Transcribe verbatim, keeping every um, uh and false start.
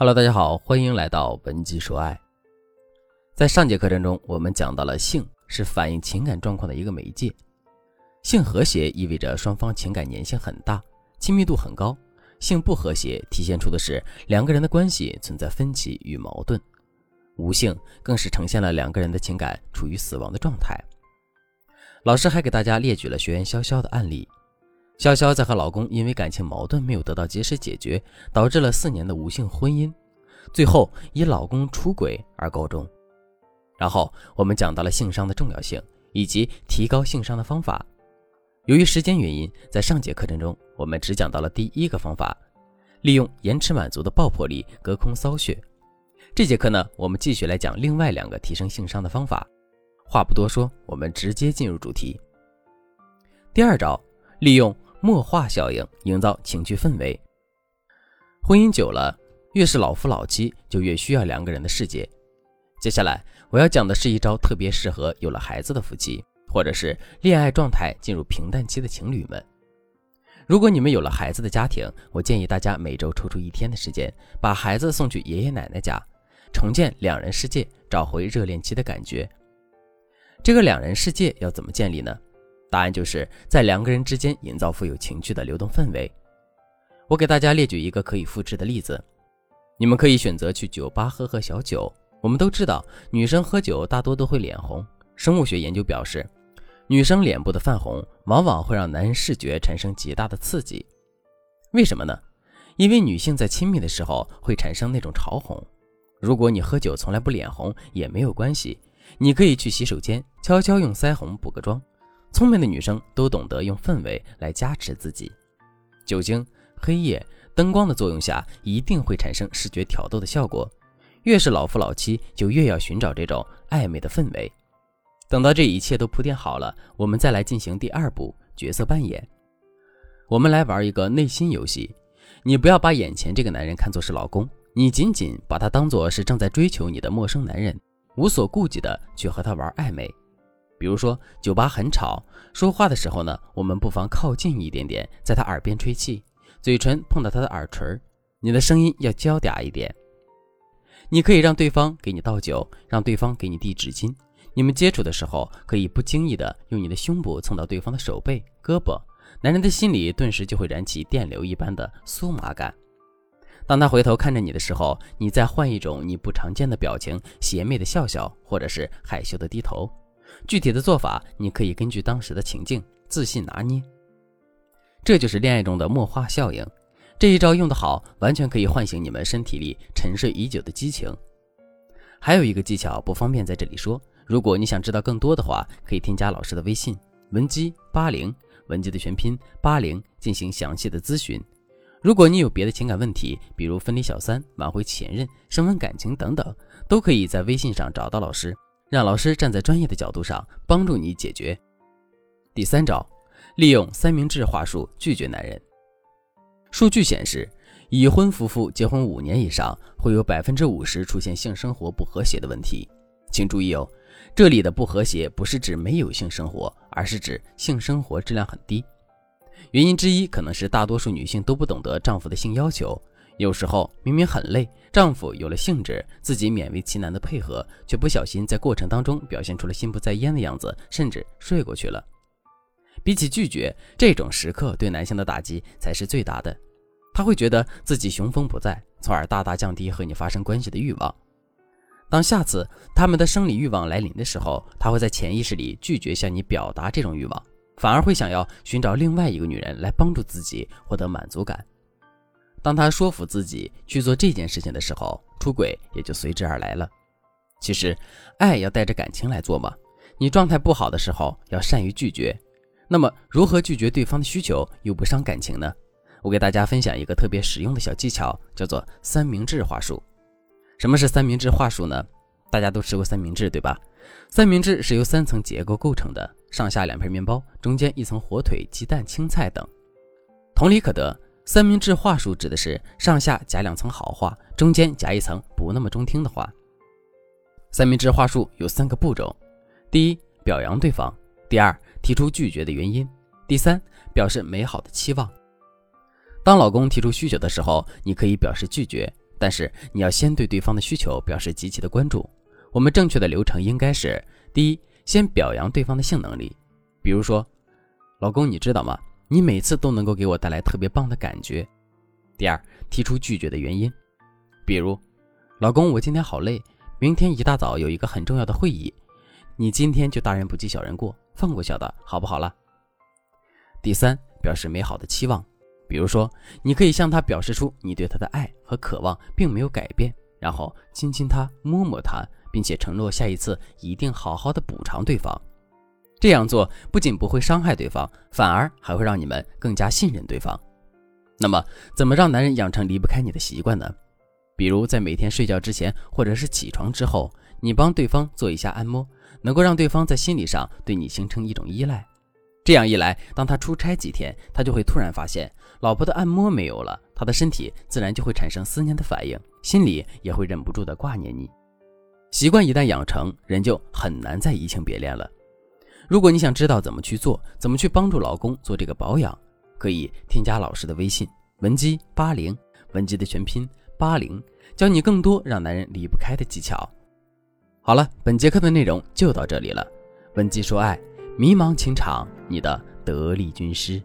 Hello， 大家好，欢迎来到文姬说爱。在上节课程中，我们讲到了性是反映情感状况的一个媒介。性和谐意味着双方情感粘性很大，亲密度很高。性不和谐体现出的是两个人的关系存在分歧与矛盾。无性更是呈现了两个人的情感处于死亡的状态。老师还给大家列举了学员潇潇的案例。潇潇在和老公因为感情矛盾没有得到及时解决，导致了四年的无性婚姻，最后以老公出轨而告终。然后我们讲到了性商的重要性以及提高性商的方法。由于时间原因，在上节课程中我们只讲到了第一个方法，利用延迟满足的爆破力隔空搔穴。这节课呢，我们继续来讲另外两个提升性商的方法。话不多说，我们直接进入主题。第二招，利用默化效应营造情趣氛围。婚姻久了，越是老夫老妻，就越需要两个人的世界。接下来我要讲的是一招特别适合有了孩子的夫妻，或者是恋爱状态进入平淡期的情侣们。如果你们有了孩子的家庭，我建议大家每周抽出一天的时间，把孩子送去爷爷奶奶家，重建两人世界，找回热恋期的感觉。这个两人世界要怎么建立呢？答案就是在两个人之间营造富有情趣的流动氛围。我给大家列举一个可以复制的例子，你们可以选择去酒吧喝喝小酒。我们都知道，女生喝酒大多都会脸红。生物学研究表示，女生脸部的泛红往往会让男人视觉产生极大的刺激。为什么呢？因为女性在亲密的时候会产生那种潮红。如果你喝酒从来不脸红也没有关系，你可以去洗手间悄悄用腮红补个妆。聪明的女生都懂得用氛围来加持自己。酒精、黑夜、灯光的作用下，一定会产生视觉挑逗的效果。越是老夫老妻，就越要寻找这种暧昧的氛围。等到这一切都铺垫好了，我们再来进行第二步，角色扮演。我们来玩一个内心游戏，你不要把眼前这个男人看作是老公，你仅仅把他当作是正在追求你的陌生男人，无所顾忌的去和他玩暧昧。比如说酒吧很吵，说话的时候呢，我们不妨靠近一点点，在他耳边吹气，嘴唇碰到他的耳垂，你的声音要娇嗲一点。你可以让对方给你倒酒，让对方给你递纸巾。你们接触的时候，可以不经意的用你的胸部蹭到对方的手背、胳膊，男人的心里顿时就会燃起电流一般的酥麻感。当他回头看着你的时候，你再换一种你不常见的表情，邪魅的笑笑，或者是害羞的低头。具体的做法，你可以根据当时的情境自信拿捏。这就是恋爱中的默化效应。这一招用得好，完全可以唤醒你们身体里沉睡已久的激情。还有一个技巧不方便在这里说，如果你想知道更多的话，可以添加老师的微信文姬八零，文姬的全拼八零，进行详细的咨询。如果你有别的情感问题，比如分离小三、挽回前任、升温感情等等，都可以在微信上找到老师，让老师站在专业的角度上帮助你解决。第三招，利用三明治话术拒绝男人。数据显示，已婚夫妇结婚五年以上会有 百分之五十 出现性生活不和谐的问题。请注意哦，这里的不和谐不是指没有性生活，而是指性生活质量很低。原因之一可能是大多数女性都不懂得丈夫的性要求。有时候明明很累，丈夫有了兴致，自己勉为其难的配合，却不小心在过程当中表现出了心不在焉的样子，甚至睡过去了。比起拒绝，这种时刻对男性的打击才是最大的。他会觉得自己雄风不在，从而大大降低和你发生关系的欲望。当下次他们的生理欲望来临的时候，他会在潜意识里拒绝向你表达这种欲望，反而会想要寻找另外一个女人来帮助自己获得满足感。当他说服自己去做这件事情的时候，出轨也就随之而来了。其实爱要带着感情来做嘛，你状态不好的时候要善于拒绝。那么如何拒绝对方的需求又不伤感情呢？我给大家分享一个特别实用的小技巧，叫做三明治话术。什么是三明治话术呢？大家都吃过三明治对吧？三明治是由三层结构构成的，上下两片面包，中间一层火腿、鸡蛋、青菜等。同理可得，三明治话术指的是上下夹两层好话，中间夹一层不那么中听的话。三明治话术有三个步骤：第一，表扬对方；第二，提出拒绝的原因；第三，表示美好的期望。当老公提出需求的时候，你可以表示拒绝，但是你要先对对方的需求表示极其的关注。我们正确的流程应该是：第一，先表扬对方的性能力，比如说，老公，你知道吗？你每次都能够给我带来特别棒的感觉。第二，提出拒绝的原因，比如，老公，我今天好累，明天一大早有一个很重要的会议，你今天就大人不计小人过，放过小的，好不好了？第三，表示美好的期望，比如说，你可以向他表示出你对他的爱和渴望并没有改变，然后亲亲他，摸摸他，并且承诺下一次一定好好的补偿对方。这样做不仅不会伤害对方，反而还会让你们更加信任对方。那么，怎么让男人养成离不开你的习惯呢？比如在每天睡觉之前或者是起床之后，你帮对方做一下按摩，能够让对方在心理上对你形成一种依赖。这样一来，当他出差几天，他就会突然发现老婆的按摩没有了，他的身体自然就会产生思念的反应，心里也会忍不住的挂念你。习惯一旦养成，人就很难再移情别恋了。如果你想知道怎么去做，怎么去帮助老公做这个保养，可以添加老师的微信文姬八零，文姬的全拼八零，教你更多让男人离不开的技巧。好了，本节课的内容就到这里了。文姬说爱，迷茫情场，你的得力军师。